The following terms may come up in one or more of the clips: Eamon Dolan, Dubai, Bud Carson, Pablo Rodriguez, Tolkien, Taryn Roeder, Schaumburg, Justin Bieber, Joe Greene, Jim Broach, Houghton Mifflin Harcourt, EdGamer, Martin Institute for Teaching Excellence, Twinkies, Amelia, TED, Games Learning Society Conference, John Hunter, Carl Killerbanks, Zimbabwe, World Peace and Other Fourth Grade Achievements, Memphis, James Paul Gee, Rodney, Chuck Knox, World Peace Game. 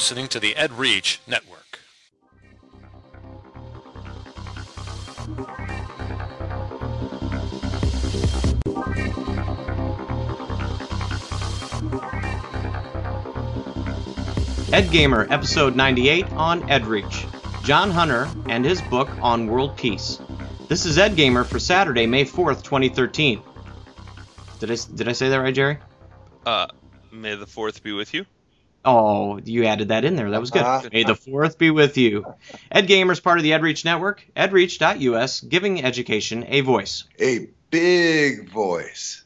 listening to the EdReach Network. EdGamer Episode 98 on EdReach, John Hunter and his book on world peace. This is EdGamer for Saturday, May 4th, 2013. Did I say that right, Jerry? May the 4th be with you. Oh, you added that in there. That was good. May the 4th be with you. EdGamer is part of the EdReach Network, edreach.us, giving education a voice. A big voice.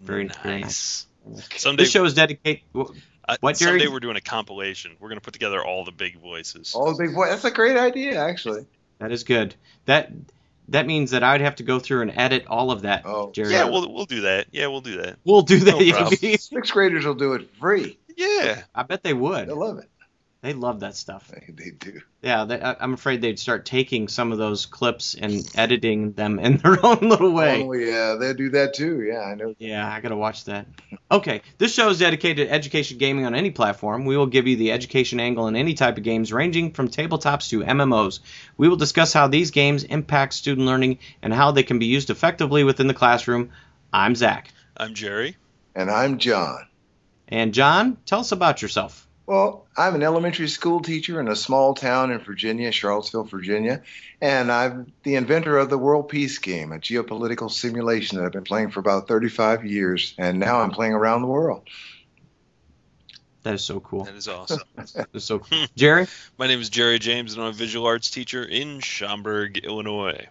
Very nice. Someday, this show is dedicated... What, Jerry? Someday we're doing a compilation. We're going to put together all the big voices. All the big voices. That's a great idea, actually. That is good. That means that I'd have to go through and edit all of that, Jerry. Yeah, we'll do that. Yeah, we'll do that. We'll do that. No, sixth graders will do it free. Yeah. I bet they would. They love it. They love that stuff. They do. Yeah, I'm afraid they'd start taking some of those clips and editing them in their own little way. Oh, yeah, they do that too. Yeah, I know. Yeah, I got to watch that. Okay, this show is dedicated to education gaming on any platform. We will give you the education angle in any type of games, ranging from tabletops to MMOs. We will discuss how these games impact student learning and how they can be used effectively within the classroom. I'm Zach. I'm Jerry. And I'm John. And John, tell us about yourself. Well, I'm an elementary school teacher in a small town in Virginia, Charlottesville, Virginia, and I'm the inventor of the World Peace Game, a geopolitical simulation that I've been playing for about 35 years, and now I'm playing around the world. That is so cool. That is awesome. That is so cool. Jerry? My name is Jerry James, and I'm a visual arts teacher in Schaumburg, Illinois.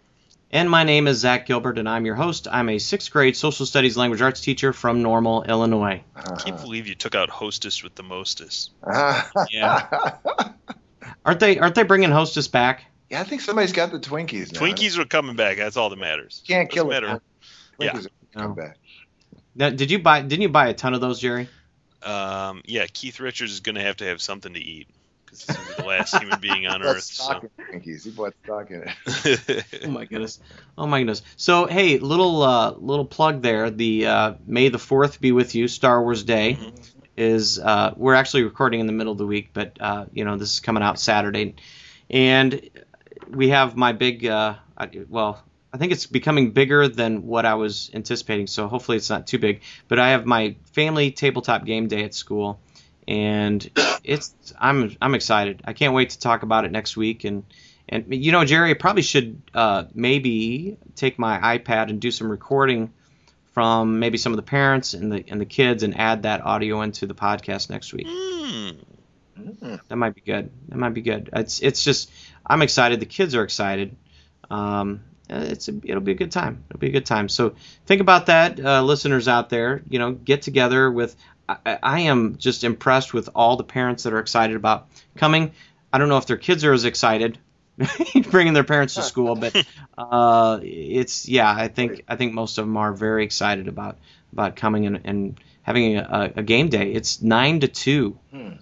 And my name is Zach Gilbert, and I'm your host. I'm a 6th grade social studies language arts teacher from Normal, Illinois. I can't believe you took out hostess with the mostest. Yeah. Aren't they bringing hostess back? Yeah, I think somebody's got the Twinkies now. Twinkies are coming back. That's all that matters. Can't kill it. Twinkies are coming back. Now, didn't you buy a ton of those, Jerry? Yeah, Keith Richards is going to have something to eat. Because this is the last human being on Earth. So. He bought stock in it. Oh my goodness. So hey, little plug there. The May the 4th be with you. Star Wars Day is. We're actually recording in the middle of the week, but this is coming out Saturday, and we have my big. I think it's becoming bigger than what I was anticipating. So hopefully it's not too big. But I have my family tabletop game day at school. And I'm excited. I can't wait to talk about it next week. And Jerry, I probably should maybe take my iPad and do some recording from maybe some of the parents and the kids and add that audio into the podcast next week. That might be good. It's just I'm excited. The kids are excited. It'll be a good time. So think about that, listeners out there. Get together with. I am just impressed with all the parents that are excited about coming. I don't know if their kids are as excited bringing their parents to school, but I think most of them are very excited about coming and having a game day. It's 9 to 2,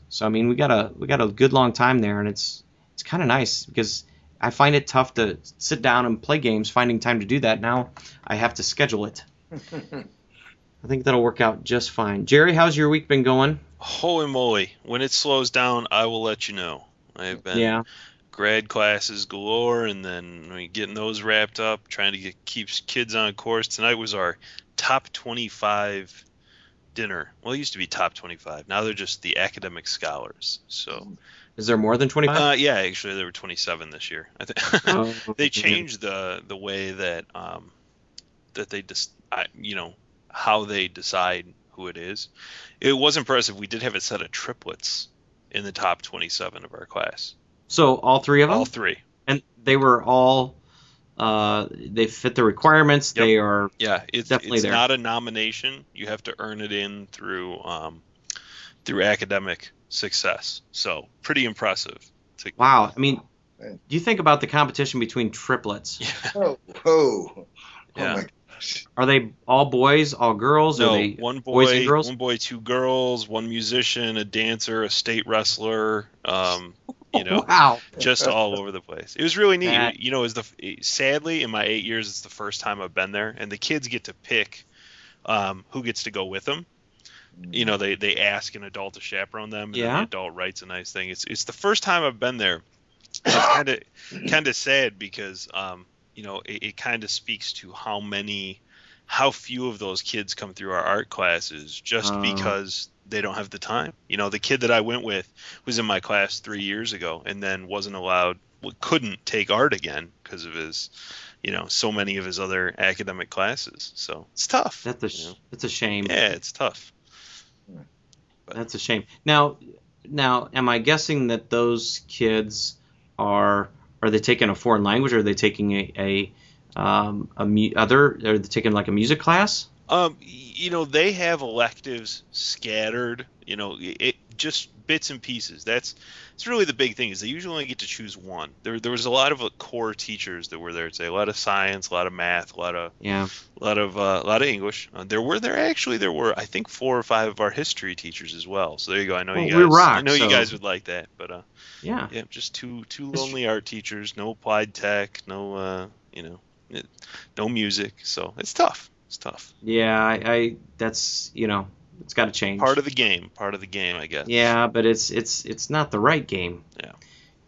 so I mean we got a good long time there, and it's kind of nice because I find it tough to sit down and play games. Finding time to do that now, I have to schedule it. I think that'll work out just fine. Jerry, how's your week been going? Holy moly. When it slows down, I will let you know. I've been grad classes galore, and then getting those wrapped up, trying to keep kids on course. Tonight was our top 25 dinner. Well, it used to be top 25. Now they're just the academic scholars. So, is there more than 25? Yeah, actually there were 27 this year. I think they changed the way that that they just how they decide who it is. It was impressive. We did have a set of triplets in the top 27 of our class. So all three of them? All three. And they were all they fit the requirements. Yep. They are it's there. Not a nomination. You have to earn it in through academic success. So pretty impressive. Wow. I mean, do you think about the competition between triplets? Yeah. Oh my God. Are they all boys, all girls? No, one boy, boys and girls? One boy, two girls, one musician, a dancer, a state wrestler. Wow. Just all over the place. It was really neat. Sadly, in my 8 years, it's the first time I've been there, and the kids get to pick who gets to go with them. you know, they ask an adult to chaperone them, and then the adult writes a nice thing. It's the first time I've been there. It's kind of sad because you know, it kind of speaks to how few of those kids come through our art classes just because they don't have the time. You know, the kid that I went with was in my class 3 years ago and then wasn't allowed, couldn't take art again because of his, you know, so many of his other academic classes. So it's tough. That's a shame. Yeah, it's tough. But. That's a shame. Now, am I guessing that those kids are they taking a foreign language, or are they taking are they taking like a music class? You know, they have electives scattered, you know, it just bits and pieces. That's really the big thing, is they usually only get to choose one. There was a lot of core teachers that were there today, a lot of science, a lot of math, a lot of English. There were I think 4 or 5 of our history teachers as well. So there you go. You guys would like that, but yeah, just two lonely art teachers, no applied tech, no no music. So it's tough. Yeah, I that's, you know, it's got to change. Part of the game, I guess. Yeah, but it's not the right game. Yeah.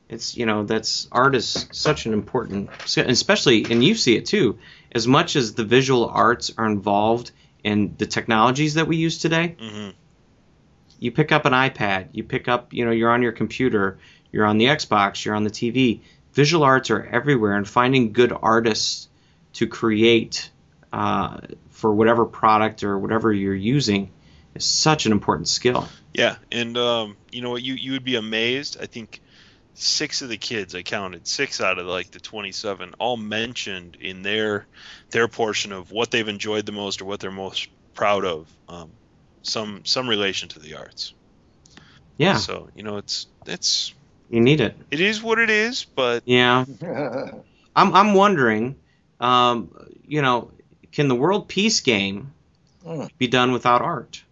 It's, you know, art is such an important, especially, and you see it too, as much as the visual arts are involved in the technologies that we use today. Mm-hmm. You pick up an iPad, you're on your computer, you're on the Xbox, you're on the TV. Visual arts are everywhere, and finding good artists to create for whatever product or whatever you're using is such an important skill. Yeah, and you know what? You would be amazed. I think 6 of the kids, I counted, 6 out of like the 27, all mentioned in their portion of what they've enjoyed the most or what they're most proud of, some relation to the arts. Yeah. So, you know, it's you need it. It is what it is, but yeah. I'm wondering, you know. Can the World Peace Game be done without art?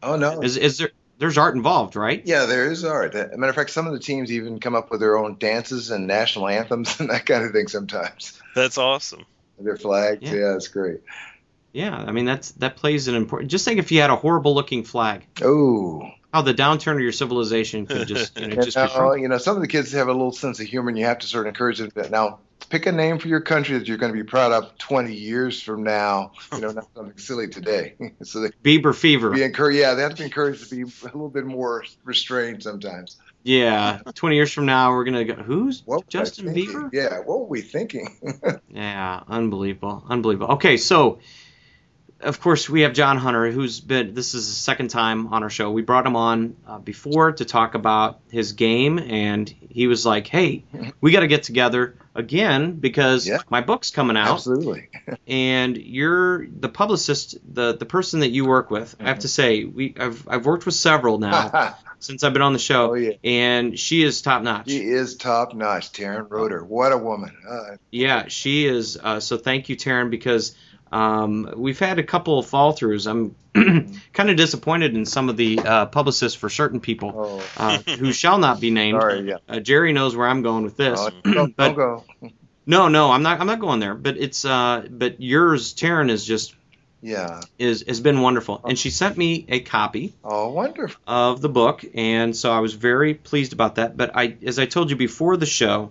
Oh, no. There's art involved, right? Yeah, there is art. As a matter of fact, some of the teams even come up with their own dances and national anthems and that kind of thing sometimes. That's awesome. Their flags. Yeah, it's great. Yeah, I mean, that plays an important... Just think if you had a horrible-looking flag. Oh. How the downturn of your civilization could just... You know, some of the kids have a little sense of humor, and you have to sort of encourage them that now... Pick a name for your country that you're going to be proud of 20 years from now. You know, not something silly today. So Bieber fever. They have to be encouraged to be a little bit more restrained sometimes. Yeah, 20 years from now, we're going to go, who's Justin Bieber? Yeah, what were we thinking? Yeah, unbelievable. Okay, so, of course, we have John Hunter, this is the second time on our show. We brought him on before to talk about his game, and he was like, hey, we got to get together again because my book's coming out. Absolutely. And you're the publicist, the person that you work with. Mm-hmm. I have to say, I've worked with several now since I've been on the show, and she is top-notch. She is top-notch, Taryn Roeder. What a woman. Yeah, she is. So thank you, Taryn, because – we've had a couple of fall-throughs. I'm kind of disappointed in some of the publicists for certain people who shall not be named. Sorry, yeah. Jerry knows where I'm going with this. Don't go. No, I'm not going there. But it's but yours, Taryn, is just has been wonderful. And she sent me a copy. Oh, wonderful. Of the book, and so I was very pleased about that. But as I told you before the show,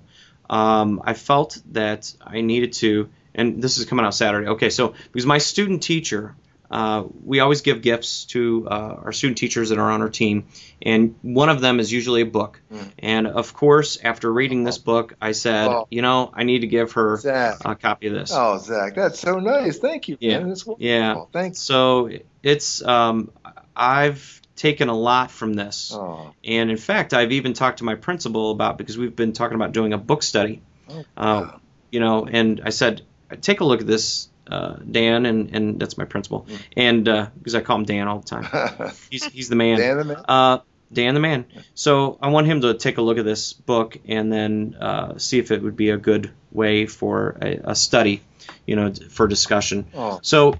I felt that I needed to. And this is coming out Saturday. Okay, so because my student teacher, we always give gifts to our student teachers that are on our team, and one of them is usually a book. Mm. And, of course, after reading this book, I said, I need to give her a copy of this. Oh, Zach, that's so nice. Thank you, man. That's wonderful. Yeah. Thanks. So it's I've taken a lot from this. Oh. And, in fact, I've even talked to my principal about, because we've been talking about doing a book study, you know, and I said, take a look at this, Dan, and that's my principal, and because I call him Dan all the time. He's the man. Dan the man. Dan the man. So I want him to take a look at this book and then see if it would be a good way for a study, you know, for discussion. Oh. So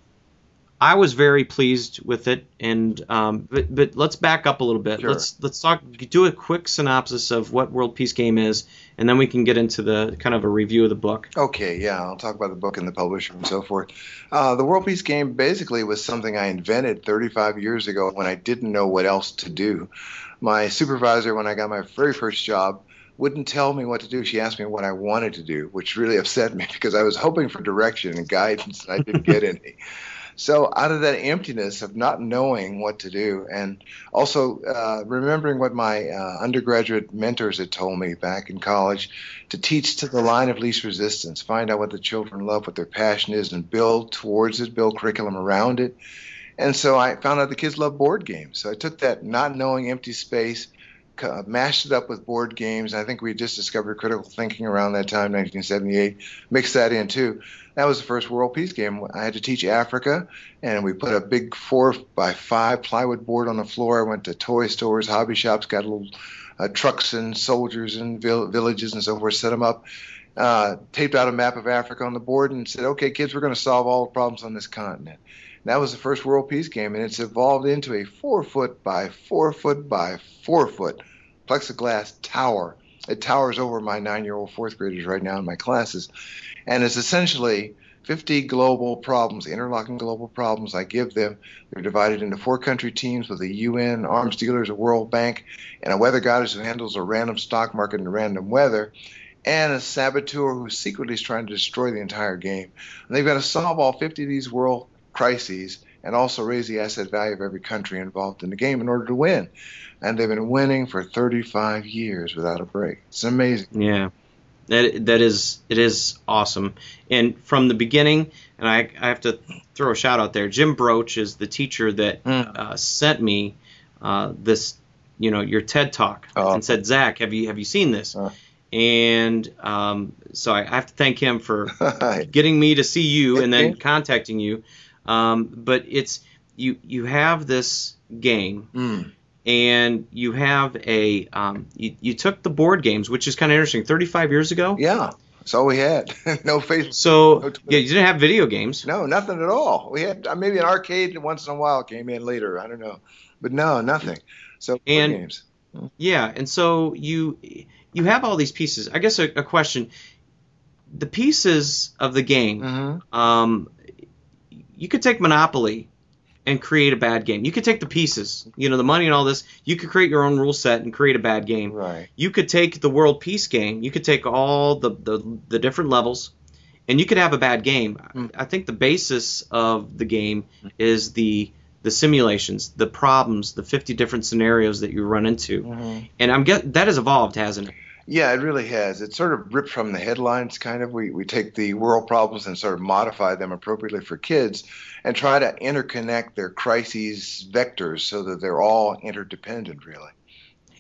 I was very pleased with it, and but let's back up a little bit. Sure. Let's talk. Do a quick synopsis of what World Peace Game is, and then we can get into the kind of a review of the book. Okay, yeah, I'll talk about the book and the publisher and so forth. The World Peace Game basically was something I invented 35 years ago when I didn't know what else to do. My supervisor, when I got my very first job, wouldn't tell me what to do. She asked me what I wanted to do, which really upset me because I was hoping for direction and guidance, and I didn't get any. So out of that emptiness of not knowing what to do, and also remembering what my undergraduate mentors had told me back in college, to teach to the line of least resistance, find out what the children love, what their passion is, and build towards it, build curriculum around it. And so I found out the kids love board games. So I took that not knowing empty space, mashed it up with board games. I think we just discovered critical thinking around that time, 1978, mixed that in too. That was the first World Peace Game. I had to teach Africa, and we put a big 4x5 plywood board on the floor. I went to toy stores, hobby shops, got little trucks and soldiers and villages and so forth, set them up, taped out a map of Africa on the board and said, okay, kids, we're going to solve all the problems on this continent. That was the first World Peace Game, and it's evolved into a 4-foot by 4-foot by 4-foot plexiglass tower. It towers over my 9-year-old fourth graders right now in my classes, and it's essentially 50 global problems, interlocking global problems I give them. They're divided into 4-country teams with a UN, arms dealers, a World Bank, and a weather goddess who handles a random stock market and random weather, and a saboteur who secretly is trying to destroy the entire game. And they've got to solve all 50 of these world crises and also raise the asset value of every country involved in the game in order to win. And they've been winning for 35 years without a break. It's amazing. Yeah, it is awesome. And from the beginning, and I have to throw a shout out there, Jim Broach is the teacher that sent me this, your TED Talk, and said, Zach, have you seen this? And so I have to thank him for getting me to see you and then contacting you. But it's you have this game, and you have a you took the board games, which is kind of interesting. 35 years ago, yeah, that's all we had. No Facebook. So no, yeah, you didn't have video games. No, nothing at all. We had maybe an arcade once in a while came in later. I don't know, but no, nothing. So board games. Yeah, and so you have all these pieces. I guess a question: the pieces of the game. Mm-hmm. You could take Monopoly and create a bad game. You could take the pieces, the money and all this. You could create your own rule set and create a bad game. Right. You could take the World Peace Game. You could take all the different levels, and you could have a bad game. I think the basis of the game is the simulations, the problems, the 50 different scenarios that you run into. Mm-hmm. And I'm guessing that has evolved, hasn't it? Yeah, it really has. It's sort of ripped from the headlines, kind of. We take the world problems and sort of modify them appropriately for kids and try to interconnect their crises vectors so that they're all interdependent, really.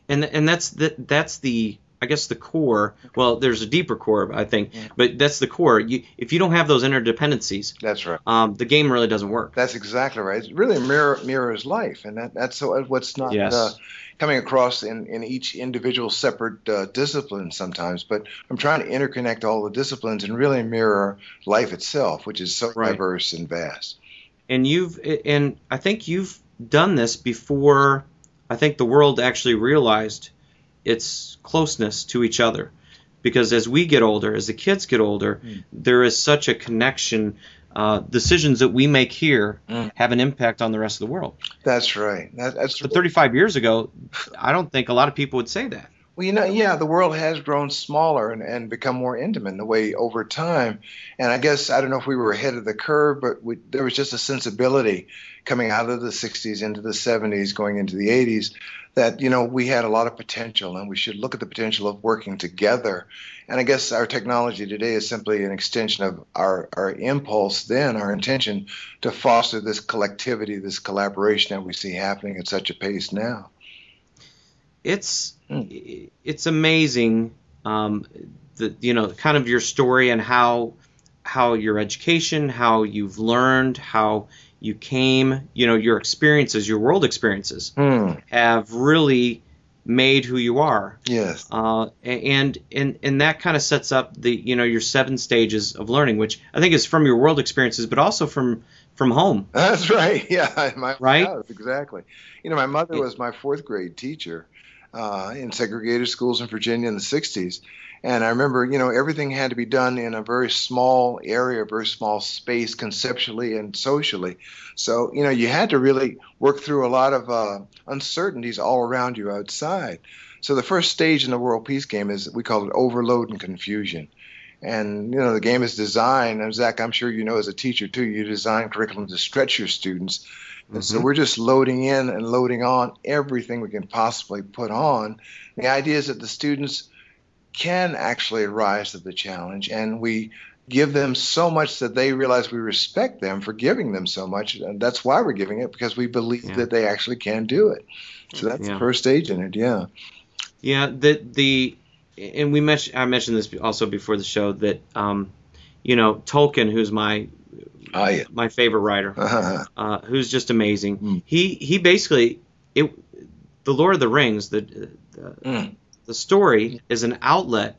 And that's the I guess the core. Well, there's a deeper core, I think, but that's the core. If you don't have those interdependencies, that's right. The game really doesn't work. That's exactly right. It really mirrors life, and that's what's not coming across in each individual separate discipline sometimes. But I'm trying to interconnect all the disciplines and really mirror life itself, which is so diverse and vast. And I think you've done this before. I think the world actually realized its closeness to each other, because as we get older, as the kids get older, there is such a connection. Decisions that we make here have an impact on the rest of the world. That's right. But 35 years ago, I don't think a lot of people would say that. Well, the world has grown smaller and become more intimate in a way over time. And I guess, I don't know if we were ahead of the curve, but there was just a sensibility coming out of the 60s into the 70s, going into the 80s, that, we had a lot of potential and we should look at the potential of working together. And I guess our technology today is simply an extension of our impulse then, our intention to foster this collectivity, this collaboration that we see happening at such a pace now. It's amazing, kind of your story and how your education, how you've learned, how you came, your world experiences have really made who you are. Yes. And that kind of sets up the, you know, your 7 stages of learning, which I think is from your world experiences, but also from home. That's right. Yeah. Right. House, exactly. You know, my mother was my 4th grade teacher in segregated schools in Virginia in the 60s. And I remember, you know, everything had to be done in a very small area, a very small space, conceptually and socially. So, you know, you had to really work through a lot of uncertainties all around you outside. So the first stage in the World Peace Game is, we call it overload and confusion. And, you know, the game is designed, and Zach, I'm sure you know as a teacher too, you design curriculum to stretch your students. And so we're just loading in and loading on everything we can possibly put on. The idea is that the students can actually rise to the challenge, and we give them so much that they realize we respect them for giving them so much, and that's why we're giving it, because we believe that they actually can do it. So that's the first stage in it. And we mentioned, I mentioned this also before the show, that you know, Tolkien, who's my my favorite writer, who's just amazing, he basically, the Lord of the Rings, the story is an outlet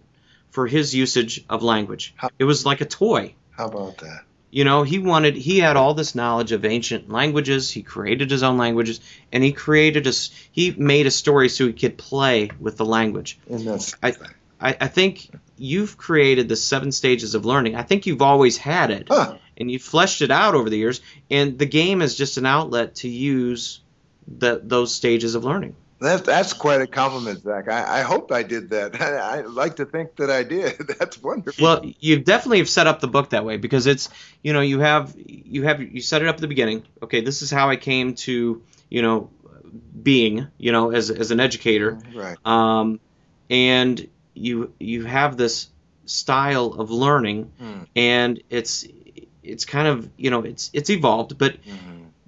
for his usage of language. It was like a toy. How about that? You know, he had all this knowledge of ancient languages. He created his own languages, and he made a story so he could play with the language. And that's, I think you've created the 7 stages of learning. I think you've always had it, and you've fleshed it out over the years, and the game is just an outlet to use those stages of learning. That's quite a compliment, Zach. I hope I did that. I like to think that I did. That's wonderful. Well, you definitely have set up the book that way, because it's, you know, you set it up at the beginning. Okay, this is how I came to, you know, being, you know, as an educator. Right. And you have this style of learning, and it's kind of, you know, it's evolved, but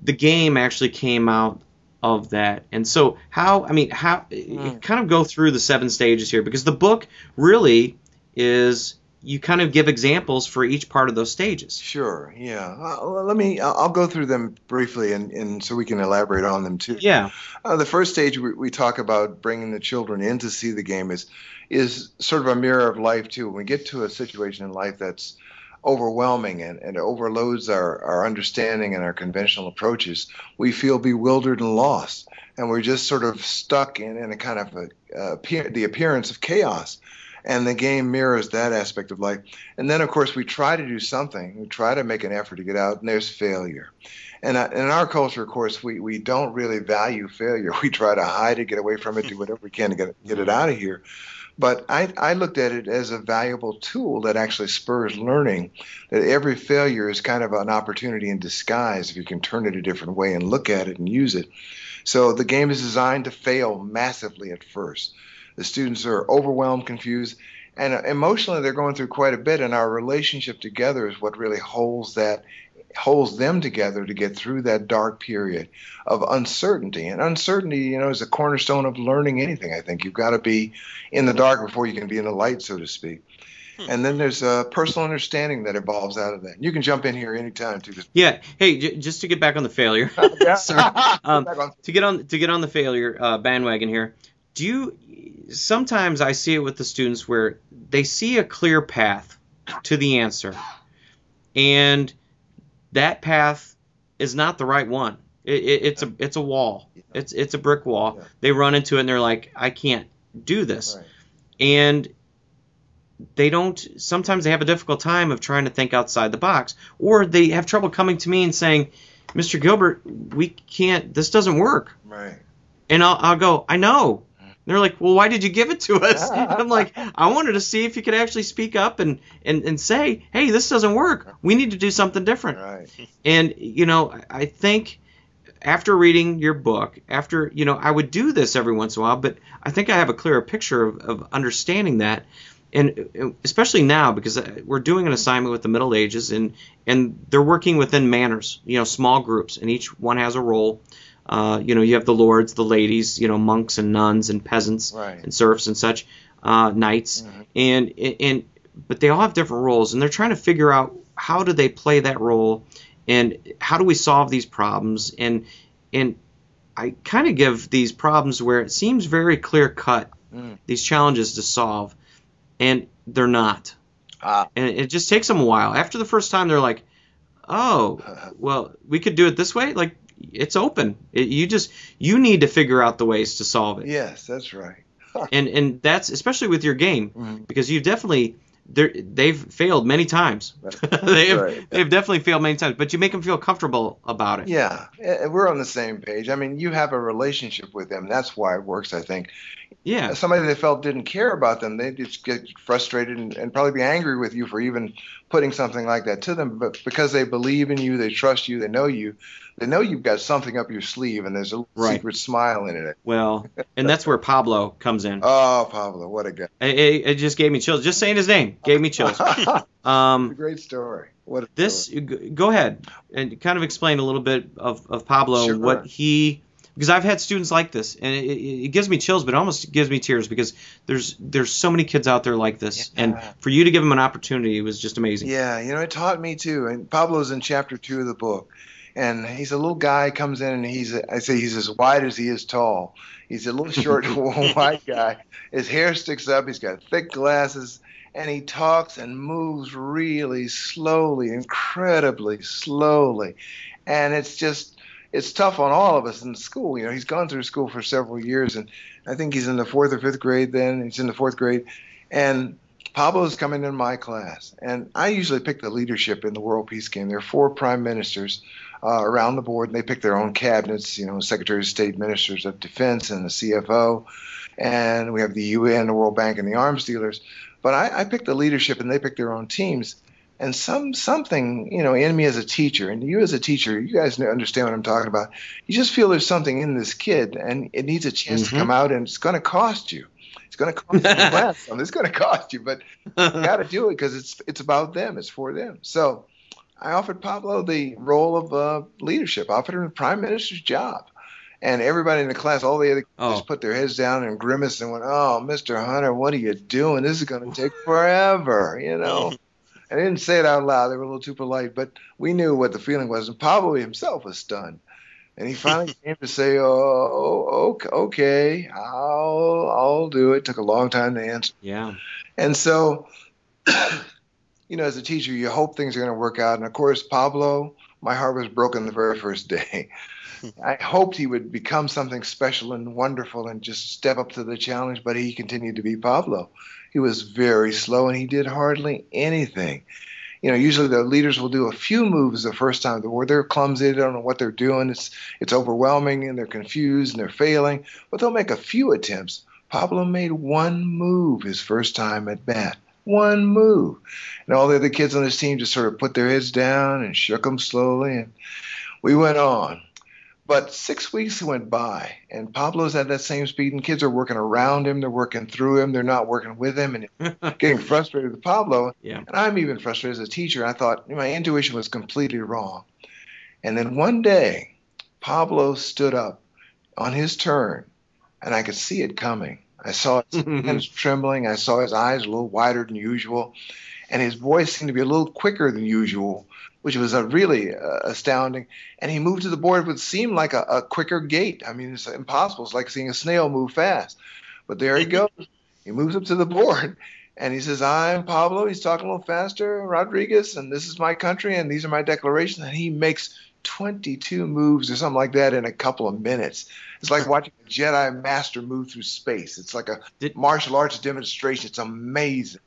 the game actually came out of that. And so you kind of go through the 7 stages here, because the book really is, you kind of give examples for each part of those stages. Sure. Yeah. I'll go through them briefly, and so we can elaborate on them too. Yeah. The first stage we talk about bringing the children in to see the game is sort of a mirror of life too. When we get to a situation in life that's overwhelming and overloads our understanding and our conventional approaches, we feel bewildered and lost, and we're just sort of stuck in a kind of the appearance of chaos, and the game mirrors that aspect of life. And then, of course, we try to do something, we try to make an effort to get out, and there's failure. And in our culture, of course, we don't really value failure. We try to hide it, get away from it, do whatever we can to get it out of here. But I looked at it as a valuable tool that actually spurs learning, that every failure is kind of an opportunity in disguise if you can turn it a different way and look at it and use it. So the game is designed to fail massively at first. The students are overwhelmed, confused, and emotionally they're going through quite a bit, and our relationship together is what really holds them together to get through that dark period of uncertainty. And uncertainty, you know, is the cornerstone of learning anything, I think. You've got to be in the dark before you can be in the light, so to speak. And then there's a personal understanding that evolves out of that. You can jump in here anytime too. Yeah. Hey, just to get back on the failure. Sorry. To get on the failure bandwagon here. Sometimes I see it with the students where they see a clear path to the answer, and that path is not the right one. It's a wall. It's a brick wall. Yeah. They run into it and they're like, I can't do this. Right. And sometimes they have a difficult time of trying to think outside the box, or they have trouble coming to me and saying, Mr. Gilbert, this doesn't work. Right. And I'll go, I know. And they're like, well, why did you give it to us? And I'm like, I wanted to see if you could actually speak up and say, hey, this doesn't work. We need to do something different. Right. And, you know, I think after reading your book, you know, I would do this every once in a while, but I think I have a clearer picture of understanding that. And especially now, because we're doing an assignment with the Middle Ages, and they're working within manors, you know, small groups, and each one has a role. You know, you have the lords, the ladies, you know, monks and nuns and peasants and serfs and such, knights, but they all have different roles, and they're trying to figure out how do they play that role, and how do we solve these problems, and I kind of give these problems where it seems very clear-cut, these challenges to solve, and they're not. And it just takes them a while. After the first time, they're like, oh, well, we could do it this way? Like, it's open. You need to figure out the ways to solve it. Yes, that's right. and that's especially with your game, because you've definitely they've failed many times. They've definitely failed many times, but you make them feel comfortable about it. Yeah, we're on the same page. I mean, you have a relationship with them. That's why it works, I think. Yeah. Somebody they felt didn't care about them, they just get frustrated and probably be angry with you for even putting something like that to them. But because they believe in you, they trust you, they know you've got something up your sleeve, and there's a secret smile in it. Well, and that's where Pablo comes in. Oh, Pablo, what a guy. It just gave me chills. Just saying his name gave me chills. It's a great story. Go ahead and kind of explain a little bit of Pablo, what he... Because I've had students like this, and it gives me chills, but it almost gives me tears, because there's so many kids out there like this, and for you to give them an opportunity was just amazing. Yeah, it taught me too. And Pablo's in chapter 2 of the book, and he's a little guy, comes in, and he's as wide as he is tall. He's a little short, white guy. His hair sticks up. He's got thick glasses, and he talks and moves really slowly, incredibly slowly, and it's just. It's tough on all of us in school. He's gone through school for several years, and I think he's in the 4th or 5th grade then. He's in the 4th grade, and Pablo's coming in my class. And I usually pick the leadership in the World Peace Game. There are 4 prime ministers around the board, and they pick their own cabinets, Secretary of State, Ministers of Defense, and the CFO. And we have the UN, the World Bank, and the arms dealers. But I pick the leadership, and they pick their own teams. And something, in me as a teacher, and you as a teacher, you guys understand what I'm talking about. You just feel there's something in this kid, and it needs a chance to come out, and it's going to cost you. It's going to cost you class. It's going to cost you, but you got to do it because it's about them. It's for them. So I offered Pablo the role of leadership. I offered him the prime minister's job. And everybody in the class, all the other kids just put their heads down and grimaced and went, oh, Mr. Hunter, what are you doing? This is going to take forever, I didn't say it out loud. They were a little too polite, but we knew what the feeling was. And Pablo himself was stunned. And he finally came to say, oh, okay, I'll do it. Took a long time to answer. Yeah. And so, as a teacher, you hope things are going to work out. And, of course, Pablo, my heart was broken the very first day. I hoped he would become something special and wonderful and just step up to the challenge, but he continued to be Pablo. He was very slow, and he did hardly anything. Usually the leaders will do a few moves the first time. They're clumsy. They don't know what they're doing. It's overwhelming, and they're confused, and they're failing. But they'll make a few attempts. Pablo made one move his first time at bat. One move. And all the other kids on his team just sort of put their heads down and shook them slowly, and we went on. But 6 weeks went by, and Pablo's at that same speed, and kids are working around him. They're working through him. They're not working with him, and getting frustrated with Pablo. Yeah. And I'm even frustrated as a teacher. I thought my intuition was completely wrong. And then one day, Pablo stood up on his turn, and I could see it coming. I saw his hands trembling. I saw his eyes a little wider than usual, and his voice seemed to be a little quicker than usual, which was really astounding. And he moved to the board what seemed like a quicker gait. I mean, it's impossible. It's like seeing a snail move fast. But there he goes. He moves up to the board, and he says, I'm Pablo. He's talking a little faster, Rodriguez, and this is my country, and these are my declarations. And he makes 22 moves or something like that in a couple of minutes. It's like watching a Jedi master move through space. It's like a martial arts demonstration. It's amazing.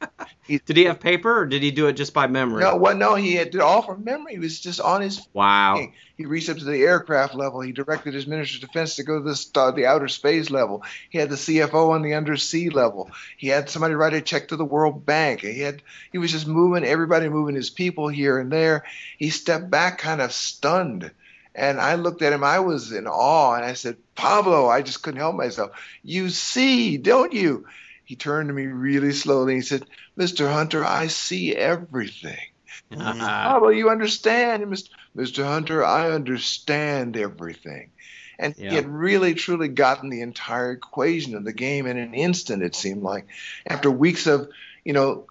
Did he have paper, or did he do it just by memory? No, he did it all from memory. He was just on his thing. He reached up to the aircraft level. He directed his Minister of Defense to go to the outer space level. He had the CFO on the undersea level. He had somebody write a check to the World Bank. He was just moving, everybody moving his people here and there. He stepped back kind of stunned. And I looked at him. I was in awe, and I said, Pablo, I just couldn't help myself. You see, don't you? He turned to me really slowly. He said, Mr. Hunter, I see everything. I said, Pablo, you understand? Mr. Hunter, I understand everything. And he had really, truly gotten the entire equation of the game in an instant, it seemed like. After weeks of,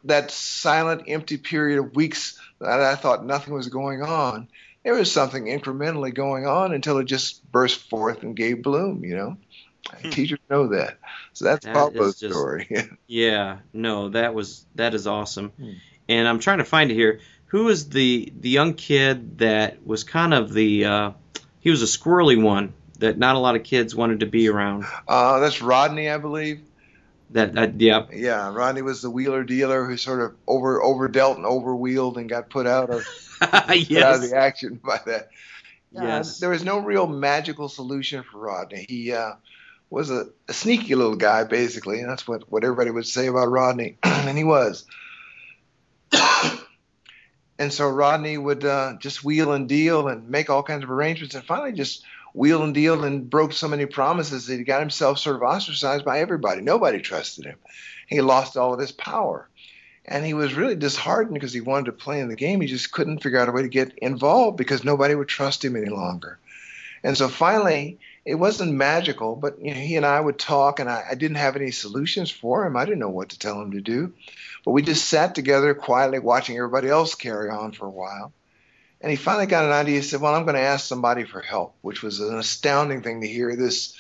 that silent, empty period of weeks that I thought nothing was going on, there was something incrementally going on until it just burst forth and gave bloom, you know. Teachers know that. So that's Pablo's story. Yeah, no, that is awesome. And I'm trying to find it here. Who is the young kid that was kind of he was a squirrely one that not a lot of kids wanted to be around? That's Rodney, I believe. Yeah, Rodney was the wheeler dealer who sort of overdealt and overwheeled and got put out of, put out of the action by that. Yes. There was no real magical solution for Rodney. He was a sneaky little guy, basically, and that's what everybody would say about Rodney, and he was. And so Rodney would just wheel and deal and make all kinds of arrangements, and finally just wheel and deal and broke so many promises that he got himself sort of ostracized by everybody. Nobody trusted him. He lost all of his power. And he was really disheartened because he wanted to play in the game. He just couldn't figure out a way to get involved because nobody would trust him any longer. And so finally, it wasn't magical, but you know, he and I would talk, and I didn't have any solutions for him. I didn't know what to tell him to do. But we just sat together quietly watching everybody else carry on for a while. And he finally got an idea. He said, well, I'm going to ask somebody for help, which was an astounding thing to hear this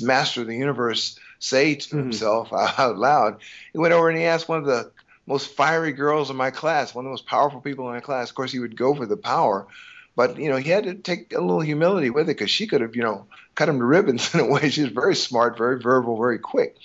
master of the universe say to himself out loud. He went over and he asked one of the most fiery girls in my class, one of the most powerful people in my class. Of course, he would go for the power. But, you know, he had to take a little humility with it because she could have, you know, cut him to ribbons in a way. She was very smart, very verbal, very quick.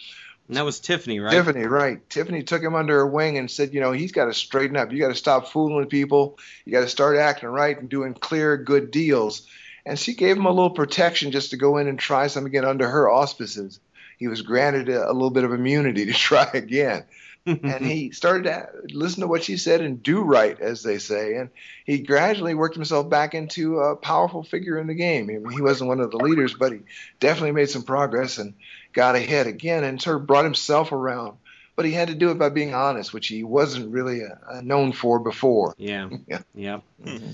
And that was Tiffany, right? Tiffany, right. Tiffany took him under her wing and said, you know, he's got to straighten up. You got to stop fooling people. You got to start acting right and doing clear, good deals. And she gave him a little protection just to go in and try something again under her auspices. He was granted a little bit of immunity to try again. And he started to listen to what she said and do right, as they say. And he gradually worked himself back into a powerful figure in the game. I mean, he wasn't one of the leaders, but he definitely made some progress and got ahead again and sort of brought himself around. But he had to do it by being honest, which he wasn't really known for before. Yeah.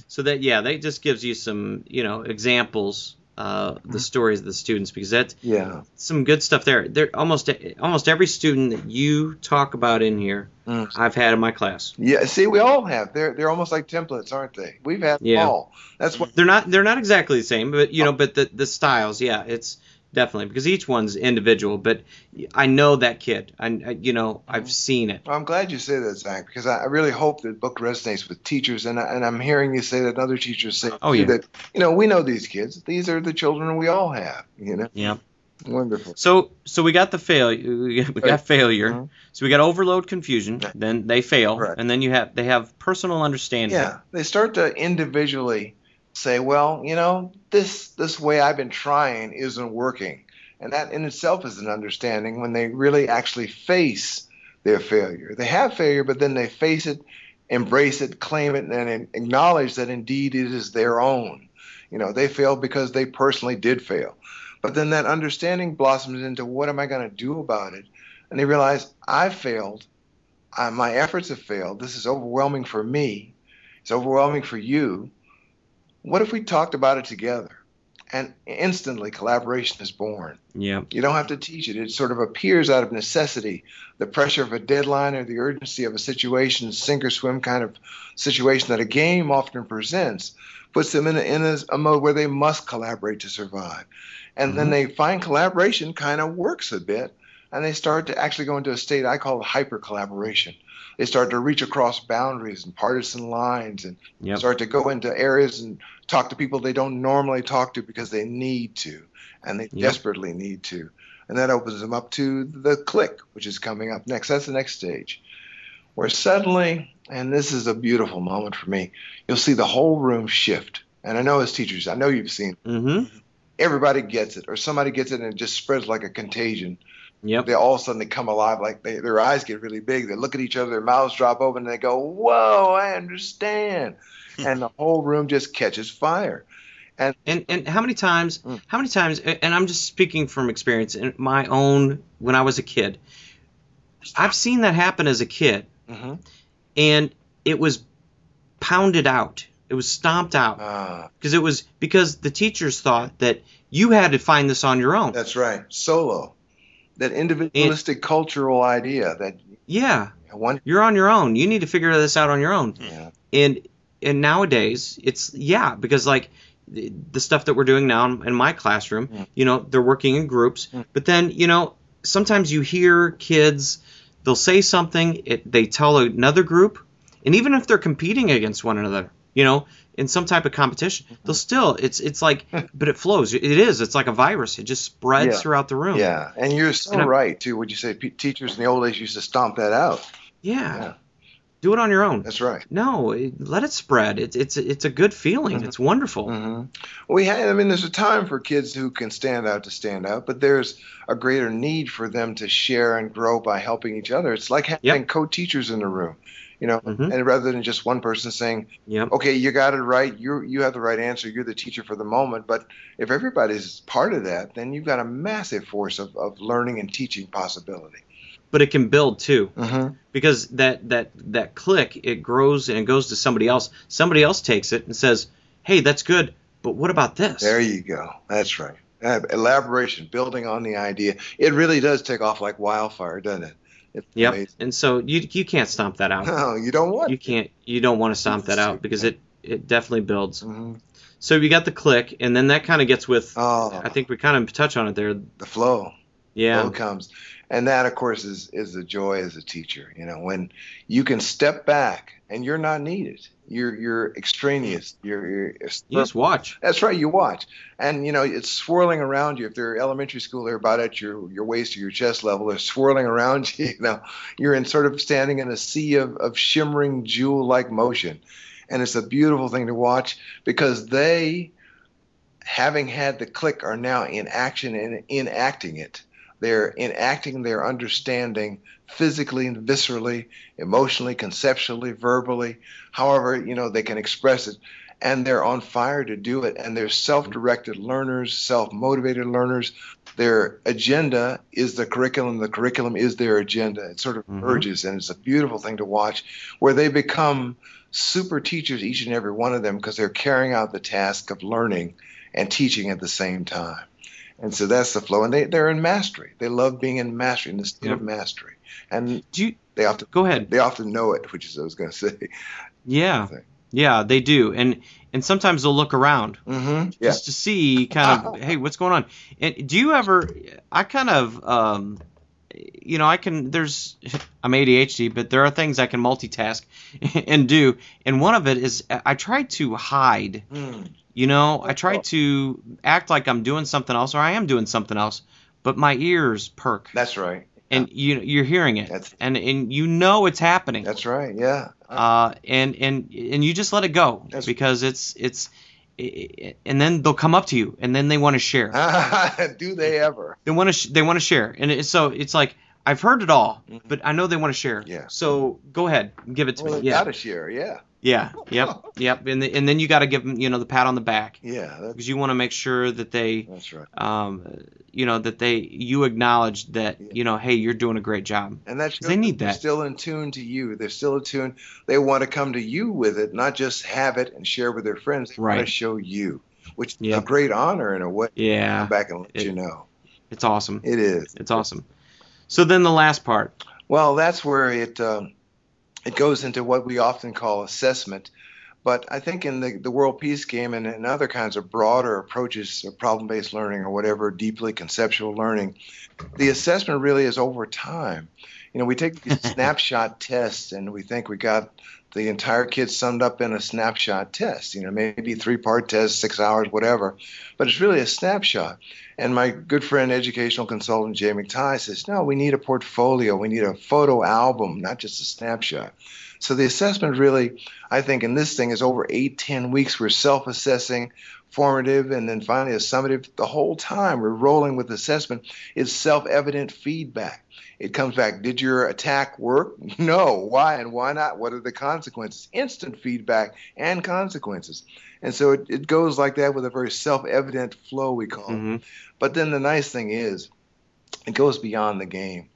So that just gives you some, you know, examples. The stories of the students, because that's some good stuff there. Almost every student that you talk about in here, I've had in my class. Yeah, see, we all have. They're almost like templates, aren't they? We've had them all. That's what they're not exactly the same, but you know, but the styles, it's definitely because each one's individual. But I know that kid. I've seen it. Well, I'm glad you say that, Zach, because I really hope that book resonates with teachers, and I'm hearing you say that other teachers say that, you know, we know these kids. These are the children we all have, you know. Yeah. Wonderful. So we got the failure. Failure. Mm-hmm. So we got overload, confusion. Yeah. Then they fail, right. And then they have personal understanding. Yeah, they start to individually say, well, you know, this way I've been trying isn't working. And that in itself is an understanding when they really actually face their failure. They have failure, but then they face it, embrace it, claim it, and acknowledge that indeed it is their own. You know, they failed because they personally did fail. But then that understanding blossoms into, what am I going to do about it? And they realize, I failed. My efforts have failed. This is overwhelming for me. It's overwhelming for you. What if we talked about it together? And instantly collaboration is born. Yeah. You don't have to teach it. It sort of appears out of necessity. The pressure of a deadline or the urgency of a situation, sink or swim kind of situation that a game often presents, puts them in a mode where they must collaborate to survive. And then they find collaboration kind of works a bit, and they start to actually go into a state I call hyper-collaboration. They start to reach across boundaries and partisan lines and start to go into areas and talk to people they don't normally talk to because they need to, and they desperately need to. And that opens them up to the click, which is coming up next. That's the next stage, where suddenly, and this is a beautiful moment for me, you'll see the whole room shift. And I know as teachers, I know you've seen everybody gets it, or somebody gets it and it just spreads like a contagion. Yep. They all suddenly come alive, like their eyes get really big. They look at each other, their mouths drop open, and they go, whoa, I understand. And the whole room just catches fire. And how many times, and I'm just speaking from experience, in my own, when I was a kid, I've seen that happen as a kid, and it was pounded out. It was stomped out because the teachers thought that you had to find this on your own. That's right. Solo. That individualistic cultural idea that you're on your own. You need to figure this out on your own. Yeah. And and nowadays it's, yeah, because like the stuff that we're doing now in my classroom, you know, they're working in groups, but then, you know, sometimes you hear kids, they'll say something, they tell another group, and even if they're competing against one another, you know, in some type of competition, they'll still, it's like, but it flows. It is. It's like a virus. It just spreads throughout the room. Yeah. And you're so right, too. Would you say teachers in the old days used to stomp that out? Yeah. Do it on your own. That's right. No, let it spread. It's a good feeling. It's wonderful. We had, I mean, there's a time for kids who can stand out, but there's a greater need for them to share and grow by helping each other. It's like having co-teachers in the room. You know, and rather than just one person saying, okay, you got it right, you have the right answer, you're the teacher for the moment. But if everybody's part of that, then you've got a massive force of learning and teaching possibility. But it can build, too, because that click, it grows and it goes to somebody else. Somebody else takes it and says, hey, that's good, but what about this? There you go. That's right. Elaboration, building on the idea. It really does take off like wildfire, doesn't it? Yep. And so you can't stomp that out. No, you don't want. You don't want to stomp that out because it definitely builds. So you got the click, and then that kind of gets with. I think we kind of touch on it there. The flow. Yeah. Flow comes, and that of course is the joy as a teacher. You know, when you can step back and you're not needed. You're extraneous. You just watch. That's right. You watch, and you know it's swirling around you. If they're elementary school, they're about at your waist or your chest level. They're swirling around you. You know, you're in sort of standing in a sea of shimmering jewel-like motion, and it's a beautiful thing to watch because they, having had the click, are now in action and enacting it. They're enacting their understanding physically and viscerally, emotionally, conceptually, verbally, however, you know, they can express it. And they're on fire to do it. And they're self-directed learners, self-motivated learners. Their agenda is the curriculum. The curriculum is their agenda. It sort of merges, and it's a beautiful thing to watch where they become super teachers, each and every one of them, because they're carrying out the task of learning and teaching at the same time. And so that's the flow. And they're in mastery. They love being in mastery, in the state of mastery. And they often know it, which is what I was going to say. Yeah. Yeah, they do. And sometimes they'll look around just to see kind of, hey, what's going on? And do you ever – I kind of you know, I can – there's – I'm ADHD, but there are things I can multitask and do. And one of it is I try to hide You know, I try to act like I'm doing something else, or I am doing something else, but my ears perk. That's right. And you're hearing it, and you know it's happening. That's right. Yeah. And you just let it go because it's and then they'll come up to you and then they want to share. Do they ever? They want to share, and so it's like. I've heard it all, but I know they want to share. Yeah. So go ahead, give it to me. Yeah. Got to share. Yeah. Yeah. Yep. And then you got to give them, you know, the pat on the back. Yeah. Because you want to make sure that they. That's right. You know that you acknowledge that you know, hey, you're doing a great job. And that's they need that. They're still in tune to you. They're still in tune. They want to come to you with it, not just have it and share with their friends. They want to show you, which is a great honor in a way. Yeah. Come back and let you know. It's awesome. It is. It's awesome. So then the last part. Well, that's where it goes into what we often call assessment. But I think in the World Peace Game and in other kinds of broader approaches of problem-based learning or whatever, deeply conceptual learning, the assessment really is over time. You know, we take these snapshot tests and we think we got the entire kid summed up in a snapshot test, you know, maybe three-part test, 6 hours, whatever. But it's really a snapshot. And my good friend, educational consultant Jay McTighe says, no, we need a portfolio. We need a photo album, not just a snapshot. So the assessment really, I think, in this thing is over 8-10 weeks. We're self-assessing, formative, and then finally a summative. The whole time we're rolling with assessment is self-evident feedback. It comes back. Did your attack work? No. Why and why not? What are the consequences? Instant feedback and consequences. And so it goes like that with a very self-evident flow, we call it. But then the nice thing is it goes beyond the game.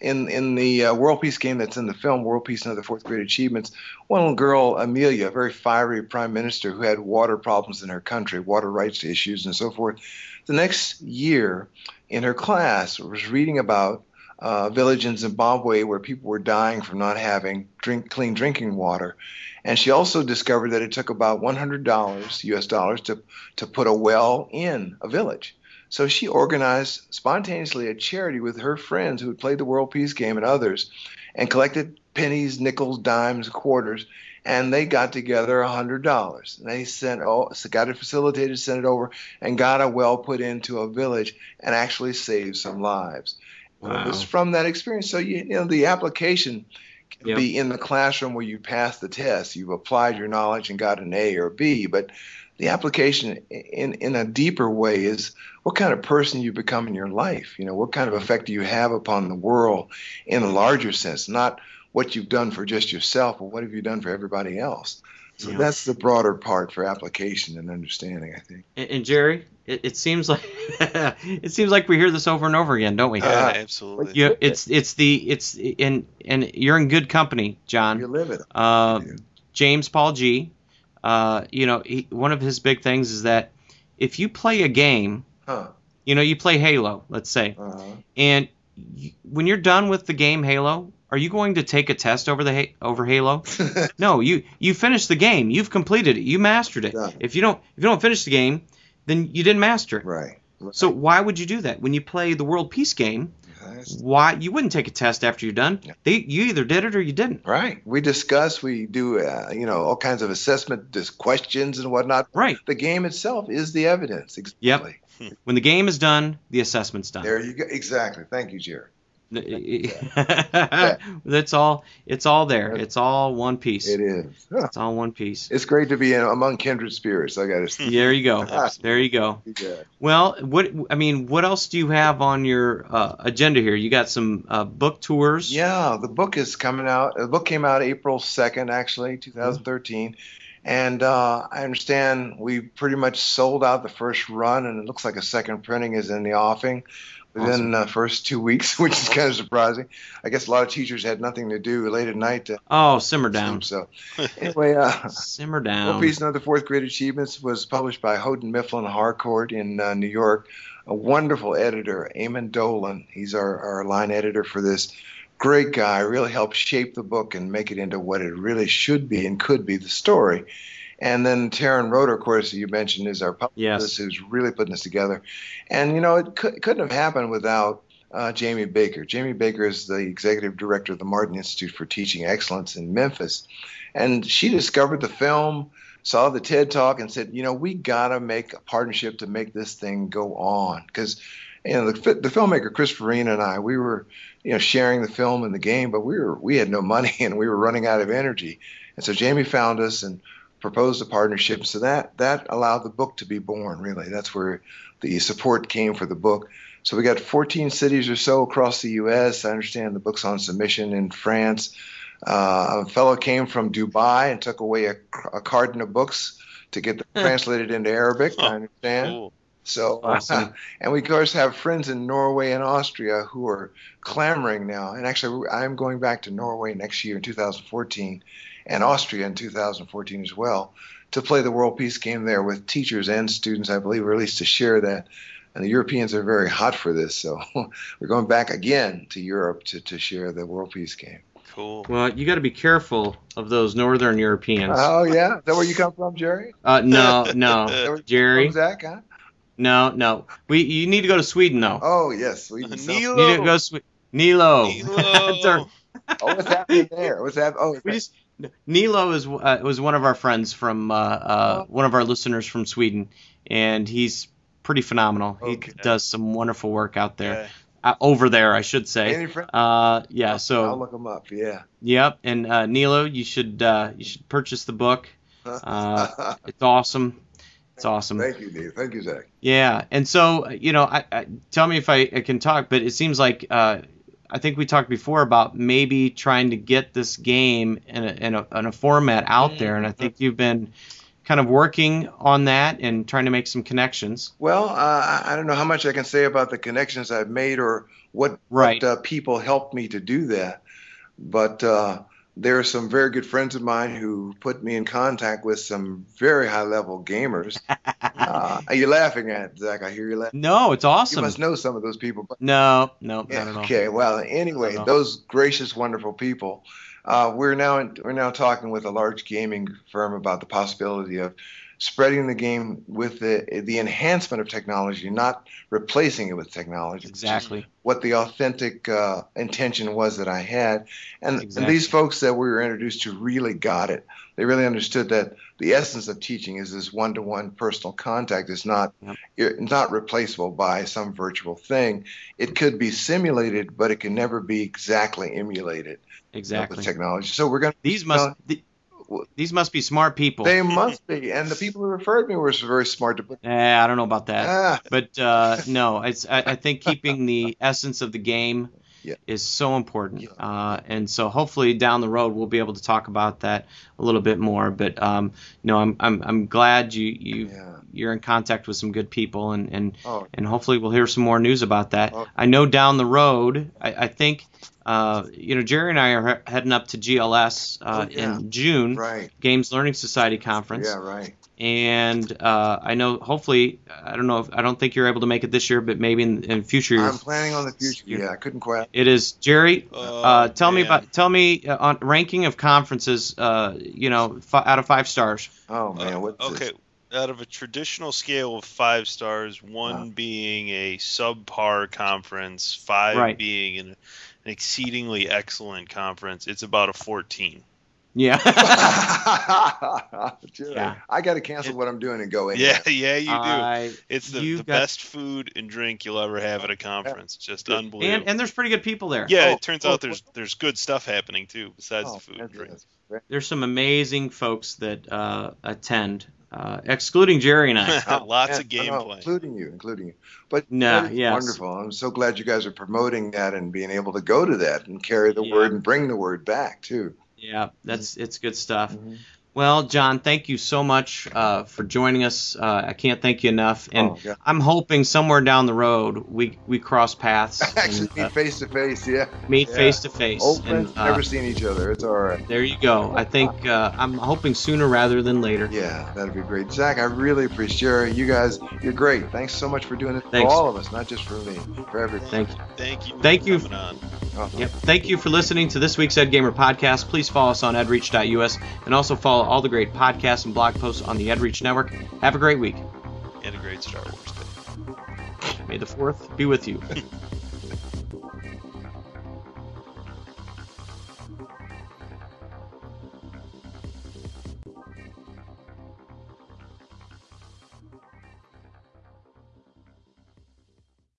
In the World Peace Game that's in the film, World Peace and Other Fourth Grade Achievements, one little girl, Amelia, a very fiery prime minister who had water problems in her country, water rights issues and so forth, the next year in her class was reading about a village in Zimbabwe where people were dying from not having clean drinking water. And she also discovered that it took about $100 US dollars to put a well in a village. So she organized spontaneously a charity with her friends who had played the World Peace Game and others, and collected pennies, nickels, dimes, quarters, and they got together $100. And they got it facilitated, sent it over, and got a well put into a village and actually saved some lives. Wow. It was from that experience. So you know the application can yep. be in the classroom where you passed the test. You've applied your knowledge and got an A or B, but the application in a deeper way is what kind of person you become in your life. You know, what kind of effect do you have upon the world in a larger sense, not what you've done for just yourself, but what have you done for everybody else? So yeah. That's the broader part for application and understanding, I think. And Jerry, it seems like we hear this over and over again, don't we? Yeah, absolutely. You, and you're in good company, John. You live it. James Paul Gee, one of his big things is that if you play a game, you play Halo, let's say, and when you're done with the game Halo, are you going to take a test over Halo? No, you finished the game. You've completed it. You mastered it. Yeah. If you don't finish the game, then you didn't master it. Right. So why would you do that? When you play the World Peace Game, why you wouldn't take a test after you're done? Yeah. You either did it or you didn't. Right. We discuss. We do all kinds of assessment questions and whatnot. Right. The game itself is the evidence. Exactly. Yep. When the game is done, the assessment's done. There you go. Exactly. Thank you, Jerry. That's all. It's all there. It's all one piece. It is. Huh. It's all one piece. It's great to be among kindred spirits. I got to. There you go. There you go. Yeah. Well, what else do you have on your agenda here? You got some book tours. Yeah, the book is coming out. The book came out April 2nd, actually, 2013. And I understand we pretty much sold out the first run, and it looks like a second printing is in the offing within the first 2 weeks, which is kind of surprising. I guess a lot of teachers had nothing to do late at night. Simmer down. So anyway, simmer down. World Peace and Other Fourth Grade Achievements was published by Houghton Mifflin Harcourt in New York. A wonderful editor, Eamon Dolan. He's our line editor for this. Great guy, really helped shape the book and make it into what it really should be and could be, the story. And then Taryn Roeder, of course, you mentioned, is our publicist, yes, who's really putting this together. And, it couldn't have happened without Jamie Baker. Jamie Baker is the executive director of the Martin Institute for Teaching Excellence in Memphis. And she discovered the film, saw the TED Talk, and said, we got to make a partnership to make this thing go on. Because the filmmaker Chris Farina and I, we were, sharing the film and the game, but we had no money and we were running out of energy. And so Jamie found us and proposed a partnership. So that allowed the book to be born. Really, that's where the support came for the book. So we got 14 cities or so across the U.S. I understand the book's on submission in France. A fellow came from Dubai and took away a carton of books to get them translated into Arabic. I understand. Cool. So, awesome. And we, of course, have friends in Norway and Austria who are clamoring now. And actually, I'm going back to Norway next year in 2014 and Austria in 2014 as well to play the World Peace Game there with teachers and students, I believe, or at least to share that. And the Europeans are very hot for this. So we're going back again to Europe to share the World Peace Game. Cool. Well, you got to be careful of those northern Europeans. Oh, yeah? Is that where you come from, Jerry? No. Jerry? Zach, huh? No. You need to go to Sweden, though. Oh, yes. Sweden. Nilo. You need to go to Nilo. Nilo. What's happening there? What's happening? Oh, Nilo was one of our friends from one of our listeners from Sweden, and he's pretty phenomenal. Okay. He does some wonderful work out there. Okay. Over there, I should say. Any friend? Yeah. So I'll look him up. Yeah. Yep. And Nilo, you should purchase the book. It's awesome. It's awesome. Thank you, Dave. Thank you, Zach. Yeah, and so tell me if I can talk, but it seems like I think we talked before about maybe trying to get this game in a format out there, and I think you've been kind of working on that and trying to make some connections. Well, I don't know how much I can say about the connections I've made or what people helped me to do that, but. There are some very good friends of mine who put me in contact with some very high-level gamers. Are you laughing at it, Zach? I hear you laughing. No, it's awesome. You must know some of those people. No, not at all. Okay, well, anyway, those gracious, wonderful people We're now talking with a large gaming firm about the possibility of spreading the game with the enhancement of technology, not replacing it with technology. Exactly. What the authentic intention was that I had. And, exactly. And these folks that we were introduced to really got it. They really understood that the essence of teaching is this one-to-one personal contact. It's not, not replaceable by some virtual thing. It could be simulated, but it can never be exactly emulated. Exactly. With technology. So we're going to... These must be smart people. They must be, and the people who referred me were very smart. I don't know about that, but no, I think keeping the essence of the game is so important, and so hopefully down the road we'll be able to talk about that a little bit more. But no, I'm glad you're in contact with some good people, and hopefully we'll hear some more news about that. Okay. I know down the road, I think. Jerry and I are heading up to GLS in June, right. Games Learning Society Conference. Yeah, right. And I know, hopefully, I don't think you're able to make it this year, but maybe in future years. I'm planning on the future. Yeah, I couldn't quite. It is Jerry. Tell me on ranking of conferences. Out of 5 stars. Oh man, what's this? Out of a traditional scale of 5 stars, 1 being a subpar conference, 5 being an exceedingly excellent conference, it's about a 14. Yeah. Yeah. I got to cancel what I'm doing and go in. Yeah, you do. It's the best food and drink you'll ever have at a conference. Just unbelievable. And there's pretty good people there. Yeah, it turns out there's good stuff happening too besides the food and drink. There's some amazing folks that attend. Excluding Jerry and I. Lots of gameplay. No, including you. But yes. Wonderful. I'm so glad you guys are promoting that and being able to go to that and carry the word and bring the word back, too. Yeah, it's good stuff. Mm-hmm. Well, John, thank you so much for joining us. I can't thank you enough. And I'm hoping somewhere down the road we cross paths. Actually, meet face-to-face, Meet face-to-face. Old friends never seen each other. It's all right. There you go. I think I'm hoping sooner rather than later. Yeah, that'd be great. Zach, I really appreciate you guys. You're great. Thanks so much for doing it for all of us, not just for me, for everything. Thank you. Thank you for listening to this week's EdGamer podcast. Please follow us on edreach.us and also follow all the great podcasts and blog posts on the EdReach Network. Have a great week. And a great Star Wars day. May the 4th be with you.